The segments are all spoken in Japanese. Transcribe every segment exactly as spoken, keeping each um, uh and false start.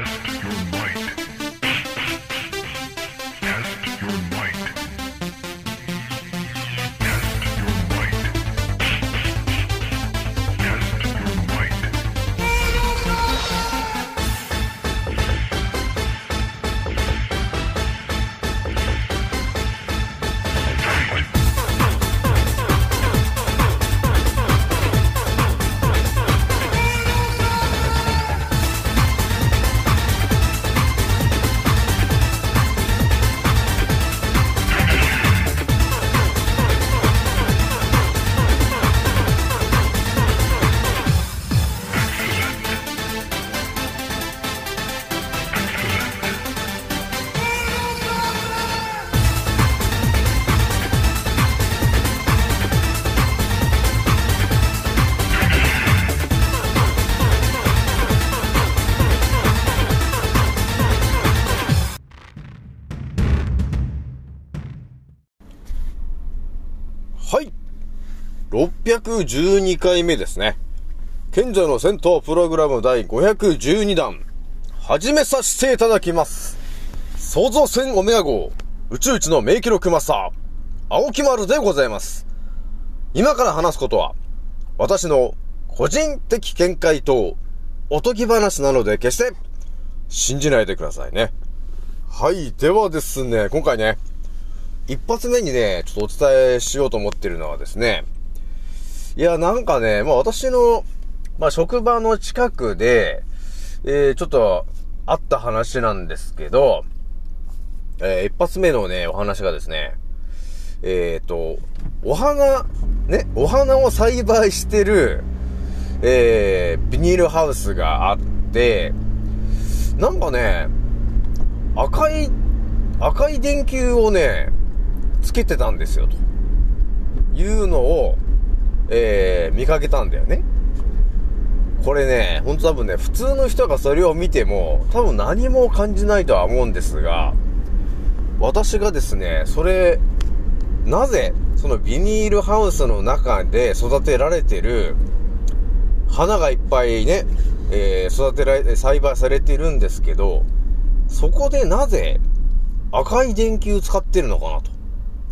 ろっぴゃくじゅうにかいめですね。賢者の戦闘プログラムだいごひゃくじゅうにだん始めさせていただきます。創造船オメガ号宇宙一の名記録マスター青木丸でございます。今から話すことは私の個人的見解とおとぎ話なので決して信じないでくださいね。はい、ではですね、今回ね一発目にねちょっとお伝えしようと思ってるのはですね、いや、なんかね、まあ私の、まあ職場の近くで、えー、ちょっとあった話なんですけど、えー、一発目のね、お話がですね、えっと、お花、ね、お花を栽培してる、えー、ビニールハウスがあって、なんかね、赤い、赤い電球をね、つけてたんですよ、というのを、えー、見かけたんだよね。これね、ほんと多分ね、普通の人がそれを見ても多分何も感じないとは思うんですが、私がですね、それなぜそのビニールハウスの中で育てられてる花がいっぱいね、えー、育てられ栽培されてるんですけど、そこでなぜ赤い電球使ってるのかなと、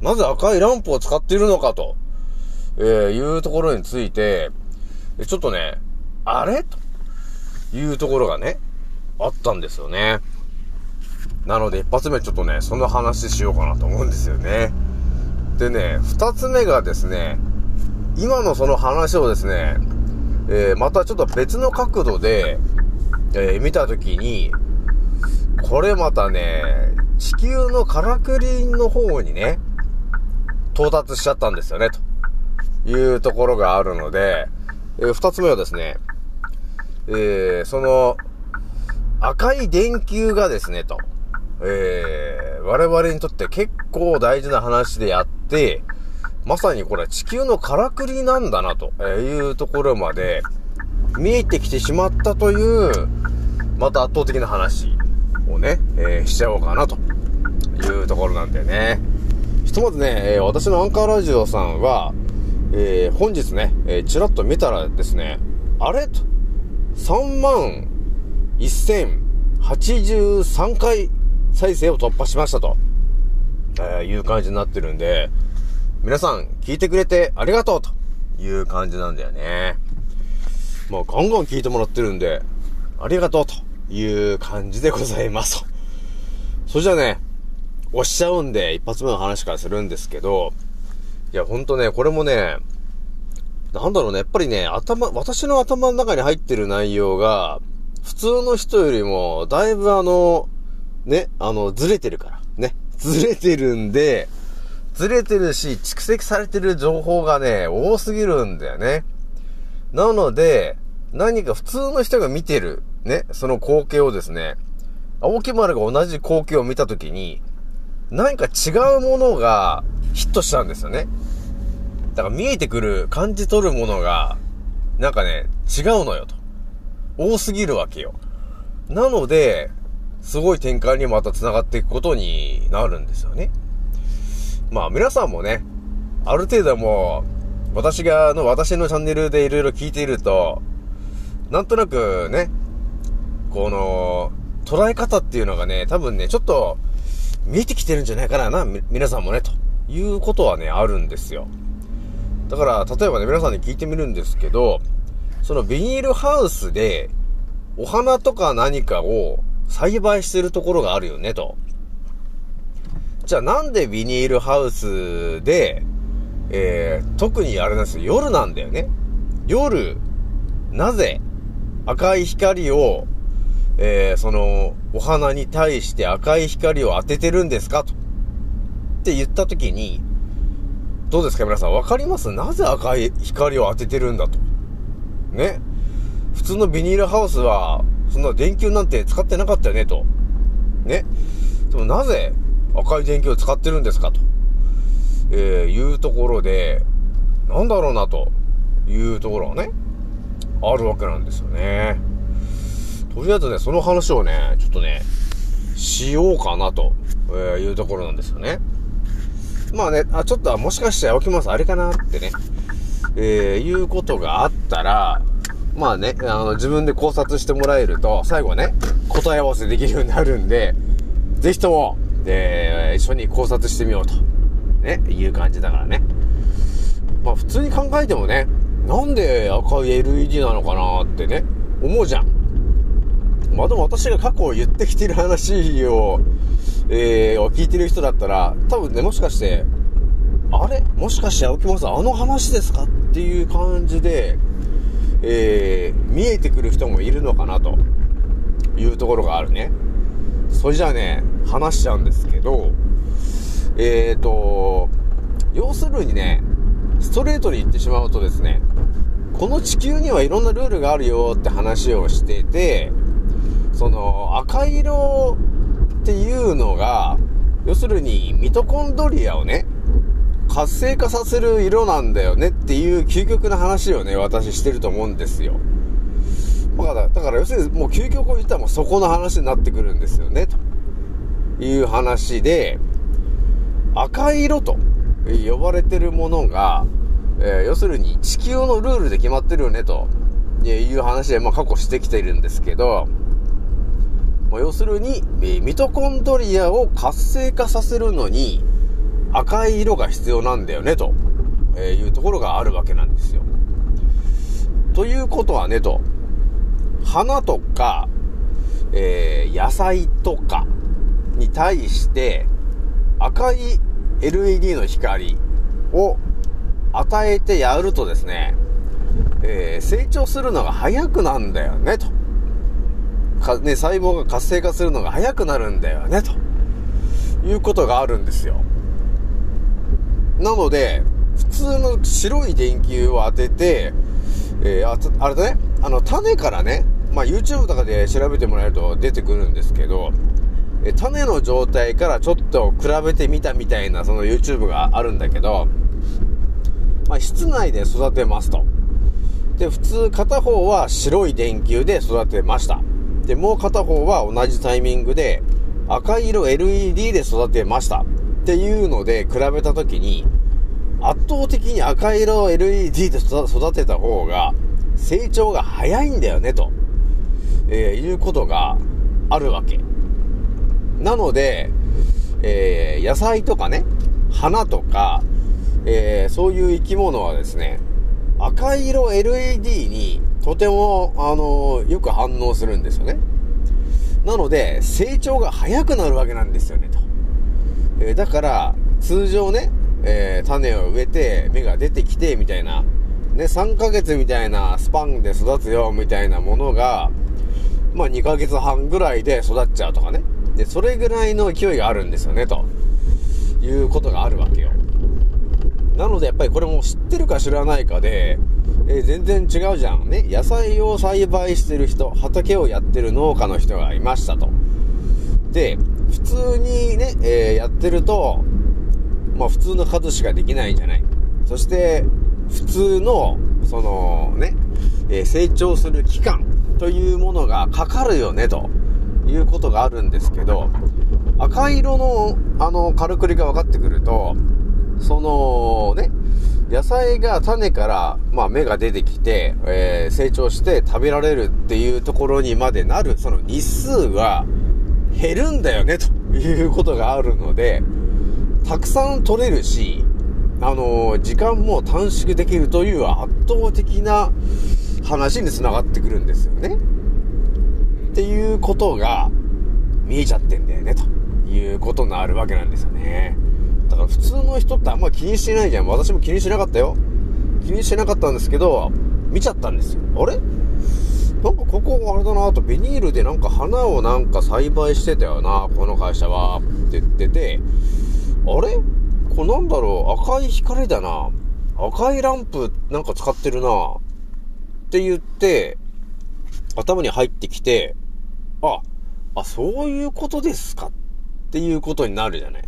なぜ赤いランプを使ってるのかと、えー、いうところについて、ちょっとね、あれというところがね、あったんですよね。なので一発目ちょっとね、その話しようかなと思うんですよね。でね、二つ目がですね、今のその話をですね、えー、またちょっと別の角度で、えー、見たときに、これまたね、地球のからくりの方にね、到達しちゃったんですよね、というところがあるので、えー、二つ目はですね、えー、その赤い電球がですねと、えー、我々にとって結構大事な話であって、まさにこれ地球のからくりなんだなというところまで見えてきてしまったという、また圧倒的な話をね、えー、しちゃおうかなというところなんだよね。ひとまずね、私のアンカーラジオさんはえー、本日ね、えー、ちらっと見たらですね、あれと さんまんせんはちじゅうさんかい再生を突破しましたと、えー、いう感じになってるんで、皆さん聞いてくれてありがとうという感じなんだよね。まあガンガン聞いてもらってるんでありがとうという感じでございますと。それじゃあね、押しちゃうんで一発目の話からするんですけど、いや、ほんとね、これもね、なんだろうね、やっぱりね、頭、私の頭の中に入ってる内容が、普通の人よりも、だいぶあの、ね、あの、ずれてるから、ね、ずれてるんで、ずれてるし、蓄積されてる情報がね、多すぎるんだよね。なので、何か普通の人が見てる、ね、その光景をですね、青木丸が同じ光景を見たときに、何か違うものが、ヒットしたんですよね。だから見えてくる、感じ取るものがなんかね違うのよと、多すぎるわけよ。なのですごい展開にまた繋がっていくことになるんですよね。まあ皆さんもね、ある程度もう私がの私のチャンネルでいろいろ聞いていると、なんとなくね、この捉え方っていうのがね、多分ね、ちょっと見えてきてるんじゃないかな、な、皆さんもね、ということはね、あるんですよ。だから、例えばね、皆さんに聞いてみるんですけど、そのビニールハウスで、お花とか何かを栽培してるところがあるよね、と。じゃあなんでビニールハウスで、えー、特にあれなんですよ、夜なんだよね。夜、なぜ赤い光を、えー、その、お花に対して赤い光を当ててるんですかと。って言ったときに、どうですか皆さん、わかります？なぜ赤い光を当ててるんだと。ね。普通のビニールハウスは、そんな電球なんて使ってなかったよね、と。ね。でもなぜ赤い電球を使ってるんですかと、えー、いうところで、なんだろうな、というところがね、あるわけなんですよね。とりあえずね、その話をね、ちょっとね、しようかな、というところなんですよね。まあね、あ、ちょっと、もしかして青木マスあれかなってね、えー、いうことがあったら、まあね、あの、自分で考察してもらえると、最後はね、答え合わせできるようになるんで、ぜひとも、えー、一緒に考察してみようと、ね、いう感じだからね。まあ普通に考えてもね、なんで赤い エルイーディー なのかなってね、思うじゃん。まあでも私が過去を言ってきてる話を、えー、聞いてる人だったら、多分ね、もしかして、あれ？もしかして青木さん、あの話ですか？っていう感じで、えー、見えてくる人もいるのかなというところがあるね。それじゃあね、話しちゃうんですけど、えーと、要するにね、ストレートに言ってしまうとですね、この地球にはいろんなルールがあるよって話をしてて、その赤色っていうのが、要するにミトコンドリアをね、活性化させる色なんだよねっていう究極の話をね、私してると思うんですよ。だから、だから要するにもう究極を言ったらもうそこの話になってくるんですよね、という話で、赤色と呼ばれてるものが、えー、要するに地球のルールで決まってるよね、という話で、まあ過去してきているんですけど、まあ、要するにミトコンドリアを活性化させるのに、赤い色が必要なんだよね、というところがあるわけなんですよ。ということはね、と、花とか、えー、野菜とかに対して赤い エルイーディー の光を与えてやるとですね、えー、成長するのが早くなんだよね、と。かね、細胞が活性化するのが早くなるんだよね、ということがあるんですよ。なので、普通の白い電球を当てて、えー、あ、ちょ、あれだね、あの、種からね、まあ、YouTube とかで調べてもらえると出てくるんですけど、え、種の状態からちょっと比べてみたみたいな、その YouTube があるんだけど、まあ、室内で育てますと。で、普通片方は白い電球で育てました。で、もう片方は同じタイミングで赤色 エルイーディー で育てました。っていうので比べたときに、圧倒的に赤色 エルイーディー で育てた方が成長が早いんだよね、と、えー、いうことがあるわけなので、えー、野菜とかね、花とか、えー、そういう生き物はですね、赤色 エルイーディー にとても、あのー、よく反応するんですよね。なので成長が早くなるわけなんですよね、と。えー、だから、通常ね、えー、種を植えて、芽が出てきて、みたいな、ね、さんかげつみたいなスパンで育つよ、みたいなものが、まあにかげつはんぐらいで育っちゃうとかね。で、それぐらいの勢いがあるんですよね、ということがあるわけよ。なので、やっぱりこれも知ってるか知らないかで、えー、全然違うじゃん。ね、野菜を栽培してる人、畑をやってる農家の人がいましたと。で、普通にね、えー、やってると、まあ普通の数しかできないじゃない。そして、普通の、そのね、えー、成長する期間というものがかかるよね、ということがあるんですけど、赤色の、あの、カルクリが分かってくると、そのね、野菜が種から、まあ芽が出てきて、えー、成長して食べられるっていうところにまでなる、その日数は、減るんだよねということがあるので、たくさん取れるし、あのー、時間も短縮できるという圧倒的な話に繋がってくるんですよねっていうことが見えちゃってんだよねということになるわけなんですよね。だから普通の人ってあんま気にしてないじゃん。私も気にしなかったよ。気にしてなかったんですけど、見ちゃったんですよ。あれなんかここあれだなと、ビニールでなんか花をなんか栽培してたよな、この会社はって言ってて、あれこれなんだろう、赤い光だな、赤いランプなんか使ってるなって言って頭に入ってきて、ああそういうことですかっていうことになるじゃない。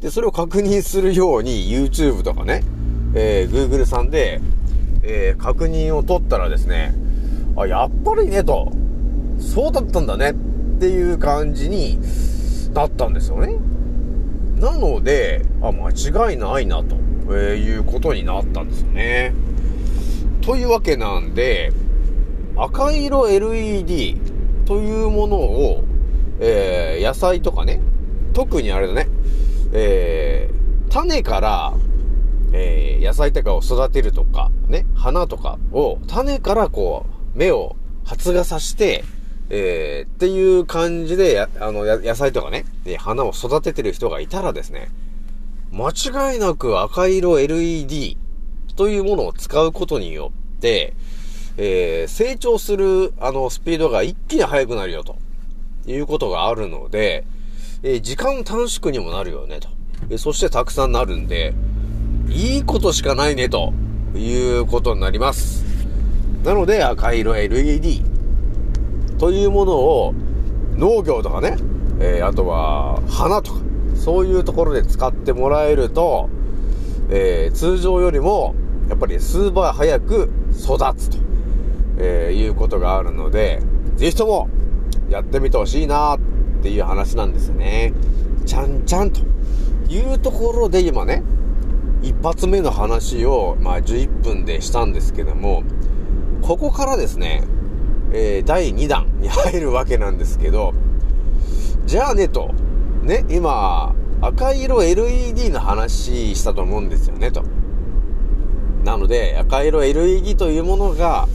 でそれを確認するように YouTube とかね、えー、Google さんで、えー、確認を取ったらですね、あ、やっぱりねと、そうだったんだねっていう感じになったんですよね。なので、あ、間違いないなと、えー、いうことになったんですよね。というわけなんで、赤色 エルイーディー というものを、えー、野菜とかね、特にあれだね、えー、種から、えー、野菜とかを育てるとかね、花とかを種からこう目を発芽させて、えー、っていう感じでやあのや野菜とかね、花を育ててる人がいたらですね、間違いなく赤色 エルイーディー というものを使うことによって、えー、成長するあのスピードが一気に速くなるよということがあるので、えー、時間短縮にもなるよねと、えー、そしてたくさんなるんでいいことしかないねということになります。なので赤色 エルイーディー というものを農業とかね、えー、あとは花とかそういうところで使ってもらえると、えー、通常よりもやっぱり数倍早く育つと、えー、いうことがあるので、ぜひともやってみてほしいなっていう話なんですよね。ちゃんちゃんというところで今ね、一発目の話を、まあ、じゅういっぷんでしたんですけども、ここからですね、えー、だいにだんに入るわけなんですけど、じゃあねと、ね、今赤色 エルイーディー の話したと思うんですよねと。なので赤色 エルイーディー というものが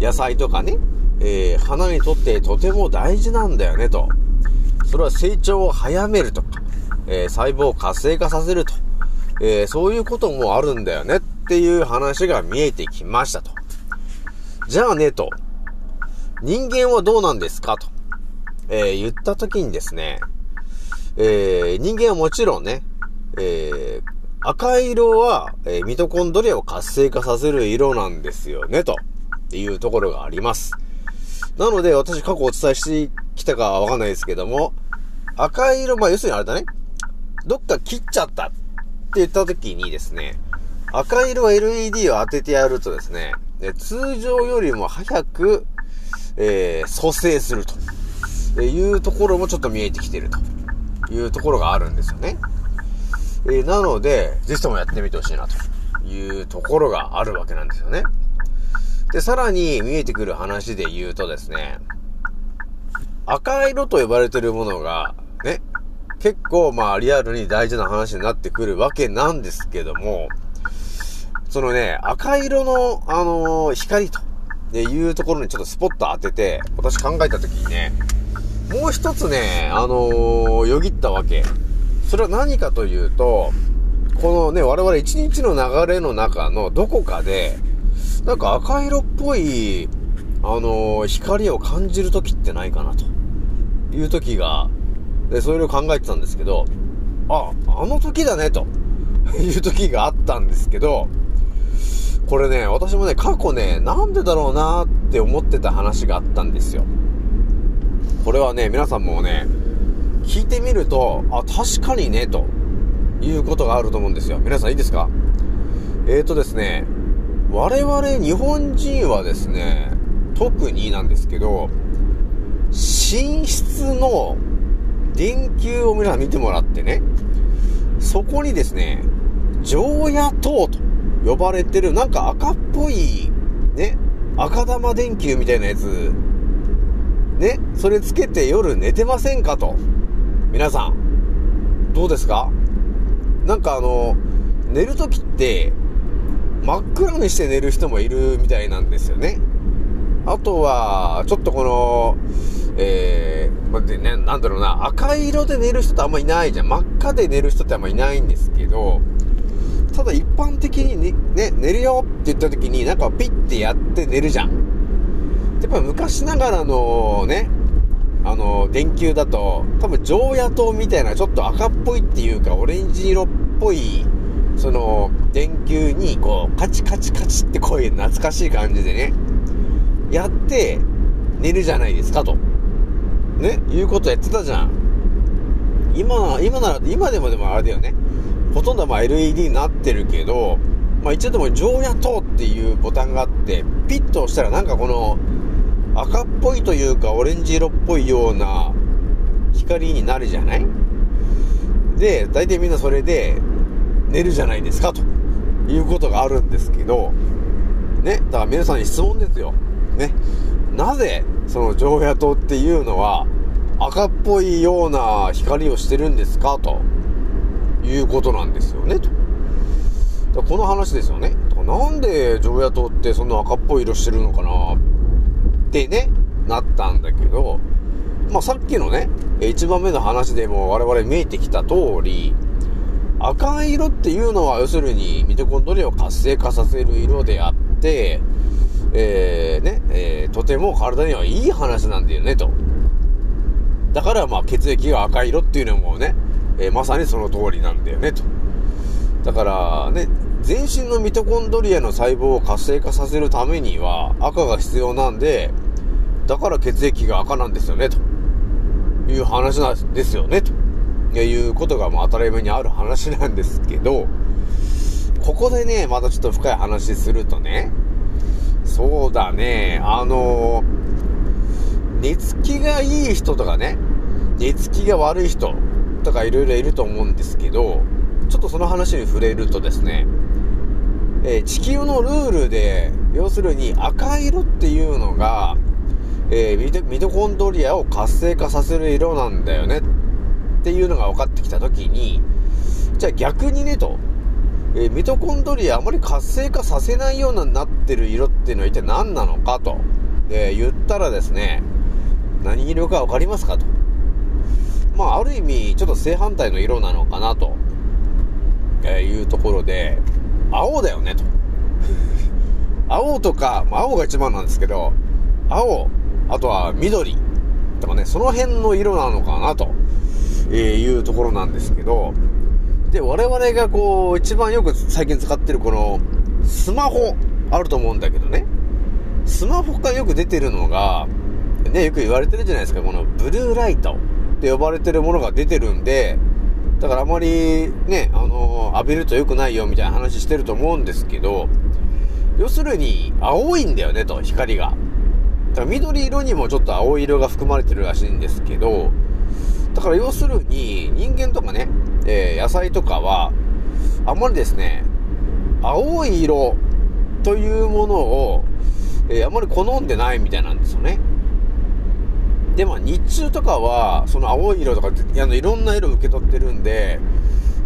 野菜とかね、えー、花にとってとても大事なんだよねと。それは成長を早めるとか、えー、細胞を活性化させると、えー、そういうこともあるんだよねっていう話が見えてきましたと。じゃあねと、人間はどうなんですかと、えー、言った時にですね、えー、人間はもちろんね、えー、赤色は、えー、ミトコンドリアを活性化させる色なんですよねというところがあります。なので私過去お伝えしてきたかわかんないですけども、赤色、まあ要するにあれだね、どっか切っちゃったって言った時にですね、赤色 エルイーディー を当ててやるとですね、通常よりも早く、えー、蘇生するというところもちょっと見えてきているというところがあるんですよね。えー、なのでぜひともやってみてほしいなというところがあるわけなんですよね。でさらに見えてくる話で言うとですね、赤色と呼ばれているものがね、結構まあリアルに大事な話になってくるわけなんですけども、そのね、赤色の、あのー、光というところにちょっとスポット当てて、私考えたときにね、もう一つね、あのー、よぎったわけ。それは何かというと、このね、我々一日の流れの中のどこかで、なんか赤色っぽい、あのー、光を感じるときってないかなというときが、で、それを考えてたんですけど、あ、あの時だねというときがあったんですけど、これね、私もね、過去ね、なんでだろうなって思ってた話があったんですよ。これはね、皆さんもね、聞いてみると、あ、確かにね、ということがあると思うんですよ。皆さんいいですか？えーとですね、我々日本人はですね、特になんですけど、寝室の電球を皆さん見てもらってね、そこにですね、常夜灯と呼ばれてる、なんか赤っぽいね、赤玉電球みたいなやつね、それつけて夜寝てませんかと。皆さんどうですか？なんかあの寝るときって真っ暗にして寝る人もいるみたいなんですよね。あとはちょっとこのえー、待ってね、なんだろうな、赤色で寝る人ってあんまいないじゃん。真っ赤で寝る人ってあんまいないんですけど、ただ一般的に ね, ね寝るよって言った時になんかピッてやって寝るじゃん。やっぱ昔ながらのね、あの電球だと多分常夜灯みたいなちょっと赤っぽいっていうかオレンジ色っぽいその電球にこうカチカチカチってこういう懐かしい感じでねやって寝るじゃないですかとね、いうことやってたじゃん。今今なら今でもでもあれだよね。ほとんどまあ エルイーディー になってるけど、まあ一応でも常夜灯っていうボタンがあってピッと押したらなんかこの赤っぽいというかオレンジ色っぽいような光になるじゃない。で大体みんなそれで寝るじゃないですかということがあるんですけどね。だから皆さんに質問ですよね。なぜその常夜灯っていうのは赤っぽいような光をしてるんですかということなんですよねと。だこの話ですよね。なんで常夜灯ってそんな赤っぽい色してるのかなってねなったんだけど、まあさっきのねいちばんめの話でも我々見えてきた通り、赤い色っていうのは要するにミトコンドリアを活性化させる色であって、えーねえー、とても体にはいい話なんだよねと。だからまあ血液が赤い色っていうのもね、えー、まさにその通りなんだよねと。だからね、全身のミトコンドリアの細胞を活性化させるためには赤が必要なんで、だから血液が赤なんですよねという話なんですよねということがまあ当たり前にある話なんですけど、ここでねまたちょっと深い話するとね、そうだね、あの寝つきがいい人とかね寝つきが悪い人とかいろいろいると思うんですけど、ちょっとその話に触れるとですね、えー、地球のルールで要するに赤色っていうのが、えー、ミト、ミトコンドリアを活性化させる色なんだよねっていうのが分かってきたときに、じゃあ逆にねと、えー、ミトコンドリアあまり活性化させないようになってる色っていうのは一体何なのかと、えー、言ったらですね、何色か分かりますかと。まあある意味ちょっと正反対の色なのかなと、えー、いうところで、青だよねと。青とか、まあ、青が一番なんですけど、青、あとは緑とかね、その辺の色なのかなと。えー、いうところなんですけど、で我々がこう一番よく最近使ってるこのスマホあると思うんだけどね、スマホからよく出てるのがね、よく言われてるじゃないですか、このブルーライトって呼ばれてるものが出てるんで、だからあまりね、あのー、浴びると良くないよみたいな話してると思うんですけど、要するに青いんだよねと、光が。だから緑色にもちょっと青色が含まれてるらしいんですけど、だから要するに人間とかね、えー、野菜とかはあんまりですね、青い色というものを、えー、あまり好んでないみたいなんですよね。でまあ日中とかはその青い色とかあのいろんな色を受け取ってるんで、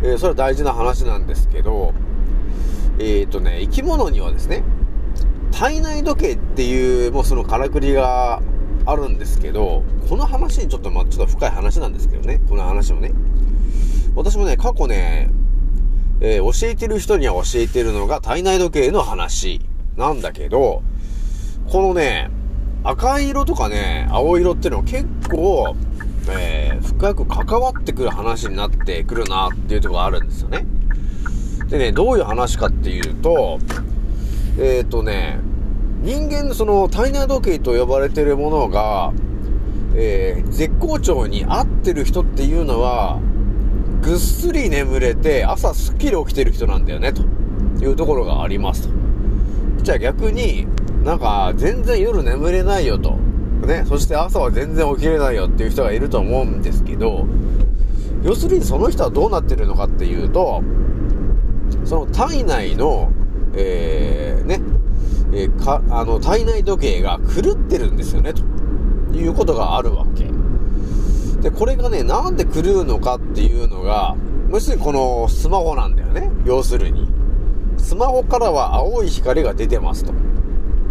えー、それは大事な話なんですけど、えーとね、生き物にはですね体内時計っていうもうそのからくりがあるんですけど、この話にちょっとまあちょっと深い話なんですけどね、この話をね私もね過去ね、えー、教えてる人には教えてるのが体内時計の話なんだけど、このね赤色とかね青色っていうのは結構、えー、深く関わってくる話になってくるなっていうところがあるんですよね。でね、どういう話かっていうと、えーとね人間のその体内時計と呼ばれているものが、えー、絶好調に合ってる人っていうのはぐっすり眠れて朝すっきり起きてる人なんだよねというところがありますと。じゃあ逆になんか全然夜眠れないよと、ね、そして朝は全然起きれないよっていう人がいると思うんですけど、要するにその人はどうなってるのかっていうと、その体内の、えー、ねえー、かあの体内時計が狂ってるんですよねと。いうことがあるわけで、これがねなんで狂うのかっていうのが、要するにこのスマホなんだよね。要するにスマホからは青い光が出てますと。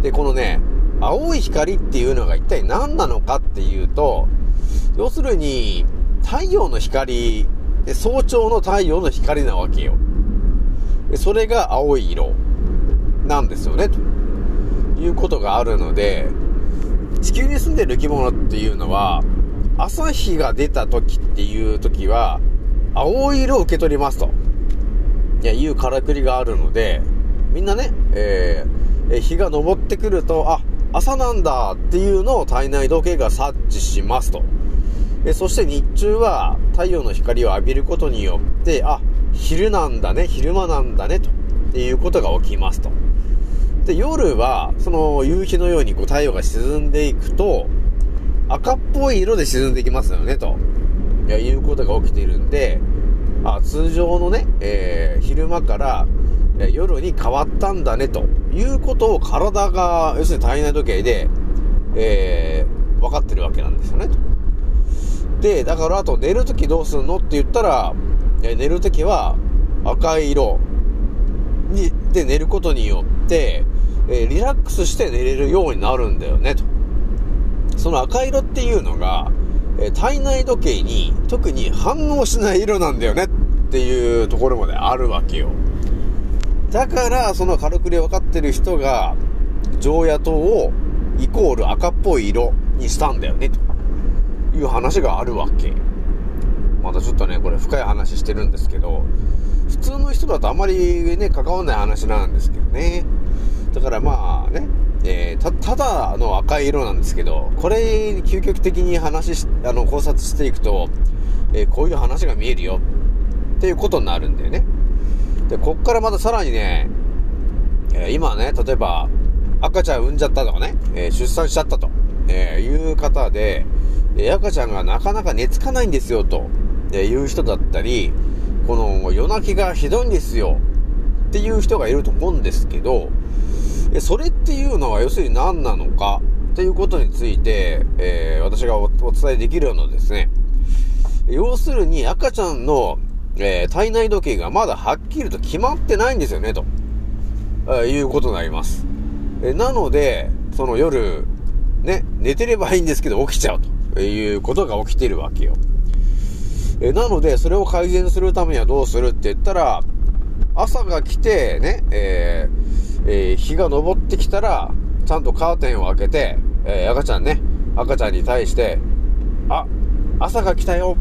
でこのね青い光っていうのが一体何なのかっていうと、要するに太陽の光で、早朝の太陽の光なわけよ。でそれが青い色なんですよねということがあるので、地球に住んでる生き物っていうのは朝日が出た時っていう時は青い色を受け取りますといやいうからくりがあるので、みんなね、えー、日が昇ってくるとあ朝なんだっていうのを体内時計が察知しますと。そして日中は太陽の光を浴びることによってあ昼なんだね昼間なんだねということが起きますと。で夜はその夕日のようにこう太陽が沈んでいくと赤っぽい色で沈んでいきますよねといやいうことが起きているんで、あ通常のね、えー、昼間から夜に変わったんだねということを体が要するに体内時計で、えー、分かってるわけなんですよねと。でだからあと寝るときどうするのって言ったら、寝るときは赤い色にで寝ることによって、えー、リラックスして寝れるようになるんだよねと。その赤色っていうのが体内時計に特に反応しない色なんだよねっていうところまであるわけよ。だからその軽くで分かってる人が常夜灯をイコール赤っぽい色にしたんだよねという話があるわけ。またちょっとねこれ深い話してるんですけど、普通の人だとあまりね関わらない話なんですけどね。だからまあね、えー、た, ただの赤い色なんですけど、これ究極的に話しあの考察していくと、えー、こういう話が見えるよっていうことになるんだよね。でこっからまたさらにね、えー、今ね例えば赤ちゃん産んじゃったとかね、えー、出産しちゃったと、えー、いう方で、えー、赤ちゃんがなかなか寝つかないんですよと、えー、いう人だったり、この夜泣きがひどいんですよっていう人がいると思うんですけど、それっていうのは要するに何なのかっていうことについて、えー、私が お, お伝えできるのですね。要するに赤ちゃんの、えー、体内時計がまだはっきりと決まってないんですよねと、えー、いうことになります、えー、なのでその夜ね寝てればいいんですけど起きちゃうということが起きているわけよ、えー、なのでそれを改善するためにはどうするって言ったら、朝が来てね、えーえー、日が昇ってきたらちゃんとカーテンを開けて、えー、赤ちゃんね赤ちゃんに対してあ朝が来たよ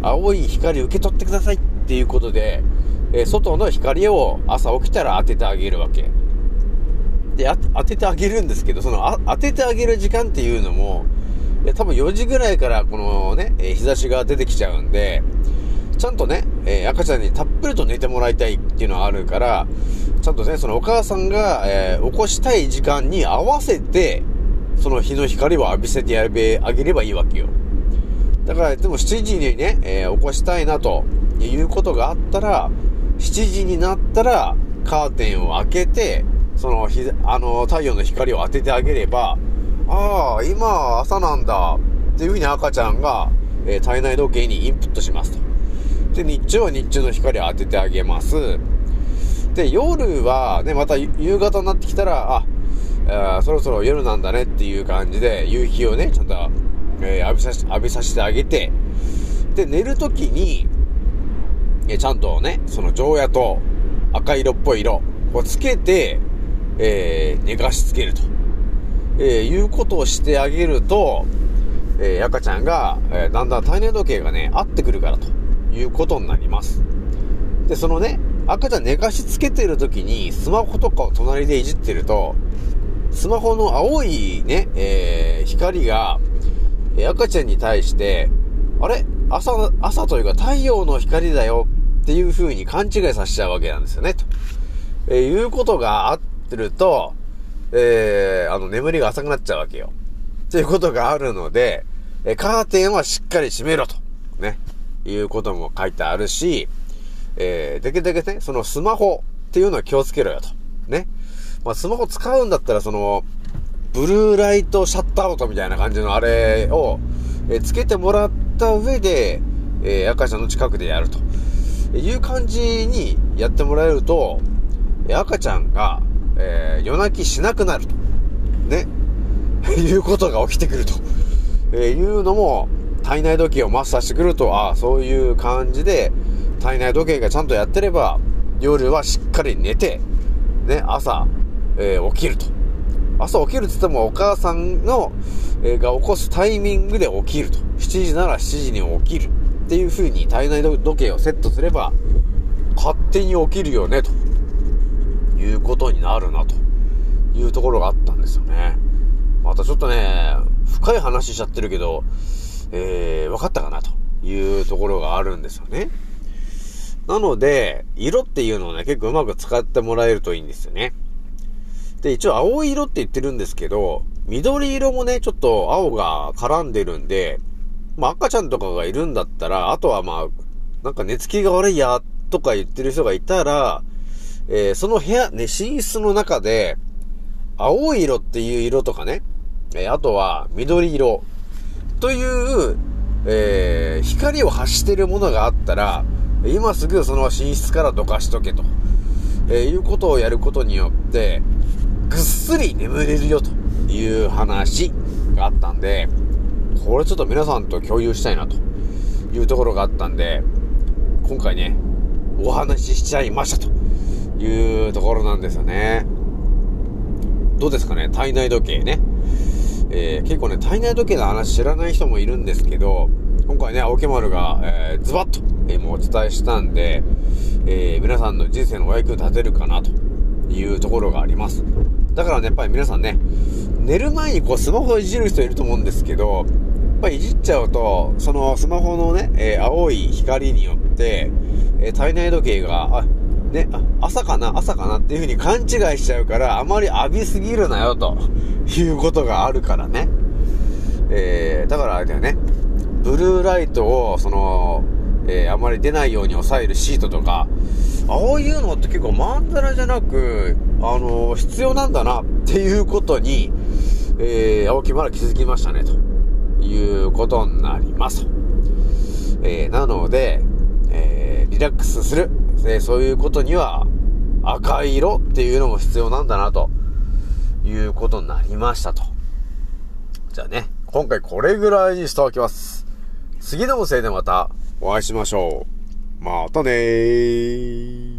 青い光受け取ってくださいっていうことで、えー、外の光を朝起きたら当ててあげるわけで、あ当ててあげるんですけど、そのあ当ててあげる時間っていうのも多分よじぐらいからこのね、えー、日差しが出てきちゃうんで、ちゃんとね、えー、赤ちゃんにたっぷりと寝てもらいたいっていうのがあるから、ちゃんとねそのお母さんが、えー、起こしたい時間に合わせてその日の光を浴びせてやべあげればいいわけよ。だからでもしちじにね、えー、起こしたいなということがあったら、しちじになったらカーテンを開けてその日あの太陽の光を当ててあげれば、ああ今朝なんだっていうふうに赤ちゃんが、えー、体内時計にインプットしますと。で日中は日中の光を当ててあげます。で夜はねまた夕方になってきたら あ, あそろそろ夜なんだねっていう感じで夕日をねちゃんと、えー、浴びさし浴びさせてあげて、で寝るときに、えー、ちゃんとねその常夜灯赤色っぽい色をつけて、えー、寝かしつけると、えー、いうことをしてあげると、えー、赤ちゃんが、えー、だんだん体内時計がね合ってくるからということになります。でそのね赤ちゃん寝かしつけてる時にスマホとかを隣でいじってると、スマホの青いね、えー、光が赤ちゃんに対してあれ 朝, 朝というか太陽の光だよっていう風に勘違いさせちゃうわけなんですよねと、えー、いうことがあってると、えー、あの眠りが浅くなっちゃうわけよということがあるので、カーテンはしっかり閉めろとねいうことも書いてあるし、えー、できるだけねそのスマホっていうのは気をつけろよとね、まあ、スマホ使うんだったらそのブルーライトシャットアウトみたいな感じのあれを、えー、つけてもらった上で、えー、赤ちゃんの近くでやるという感じにやってもらえると、赤ちゃんが、えー、夜泣きしなくなるとねいうことが起きてくると、えー、いうのも体内時計をマスターしてくると、ああそういう感じで体内時計がちゃんとやってれば夜はしっかり寝て、ね、朝、えー、起きると。朝起きるって言ってもお母さんの、えー、が起こすタイミングで起きると。しちじならしちじに起きるっていう風に体内時計をセットすれば勝手に起きるよねということになるなというところがあったんですよね。またちょっとね、深い話しちゃってるけど、えー、分かったかなというところがあるんですよね。なので、色っていうのをね、結構うまく使ってもらえるといいんですよね。で、一応青い色って言ってるんですけど、緑色もね、ちょっと青が絡んでるんで、まあ赤ちゃんとかがいるんだったら、あとはまあ、なんか寝つきが悪いや、とか言ってる人がいたら、えー、その部屋、ね、寝室の中で、青い色っていう色とかね、えー、あとは緑色という、えー、光を発してるものがあったら、今すぐその寝室からどかしとけと、えー、いうことをやることによってぐっすり眠れるよという話があったんで、これちょっと皆さんと共有したいなというところがあったんで、今回ねお話ししちゃいましたというところなんですよね。どうですかね、体内時計ね、えー、結構ね体内時計の話知らない人もいるんですけど、今回ね青木丸が、えー、ズバッと、えー、もうお伝えしたんで、えー、皆さんの人生のお役に立てるかなというところがあります。だからね、やっぱり皆さんね、寝る前にこうスマホをいじる人いると思うんですけど、やっぱりいじっちゃうとそのスマホのね、えー、青い光によって、えー、体内時計があ、ね、あ朝かな朝かなっていう風に勘違いしちゃうから、あまり浴びすぎるなよということがあるからね、えー、だからあれだよね、ブルーライトをその、えー、あまり出ないように抑えるシートとか、ああいうのって結構まんざらじゃなく、あのー、必要なんだなっていうことに、えー、青木まだ気づきましたねということになります。えー、なので、えー、リラックスする、えー、そういうことには赤い色っていうのも必要なんだなということになりましたと。じゃあね、今回これぐらいにしておきます。次の音声でまたお会いしましょう。またねー。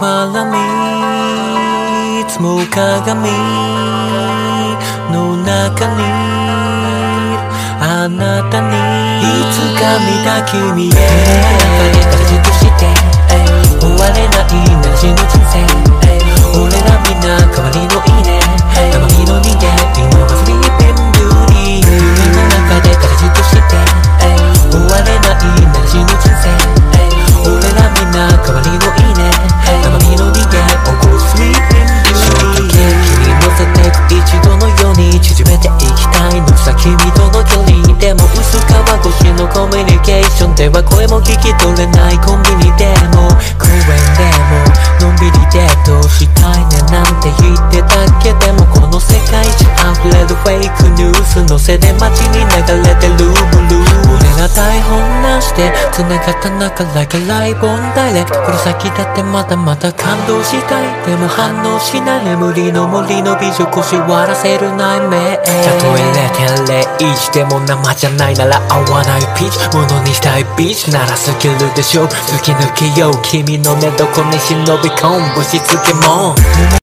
まだ見つも鏡の中にあなたにいつか見た君へ、誰かじとして終われないならしの人生、俺らみんな代わりのいいね、生身の人間今はフリーペンブリー、夢の中で彼氏として終われないならしの人生、俺らみんな代わりのいいね、生身の人間をこうスリーペンブリー、衝撃に乗せてく一度のように縮めていきたいのさ君との距離、でも薄皮越しのコミュニケーションでは声も聞き取れない、コンビニでも公園でものんびりデートしたいねなんて言ってたけでも、この世界じゃ溢れるフェイクニュースのせで街に流れてるブルー、俺ら台本なしで繋がった中だけライブオンダイレクト、この先だってまだまだ感動したい、でも反応しない眠りの森の美女こし割らせる内面、たとえ れいてんれいいち でも生じゃないなら合わないピーチ、ものにしたいビーチならスキルでしょう、突き抜けよう君の寝床に忍び込むしつけも、夢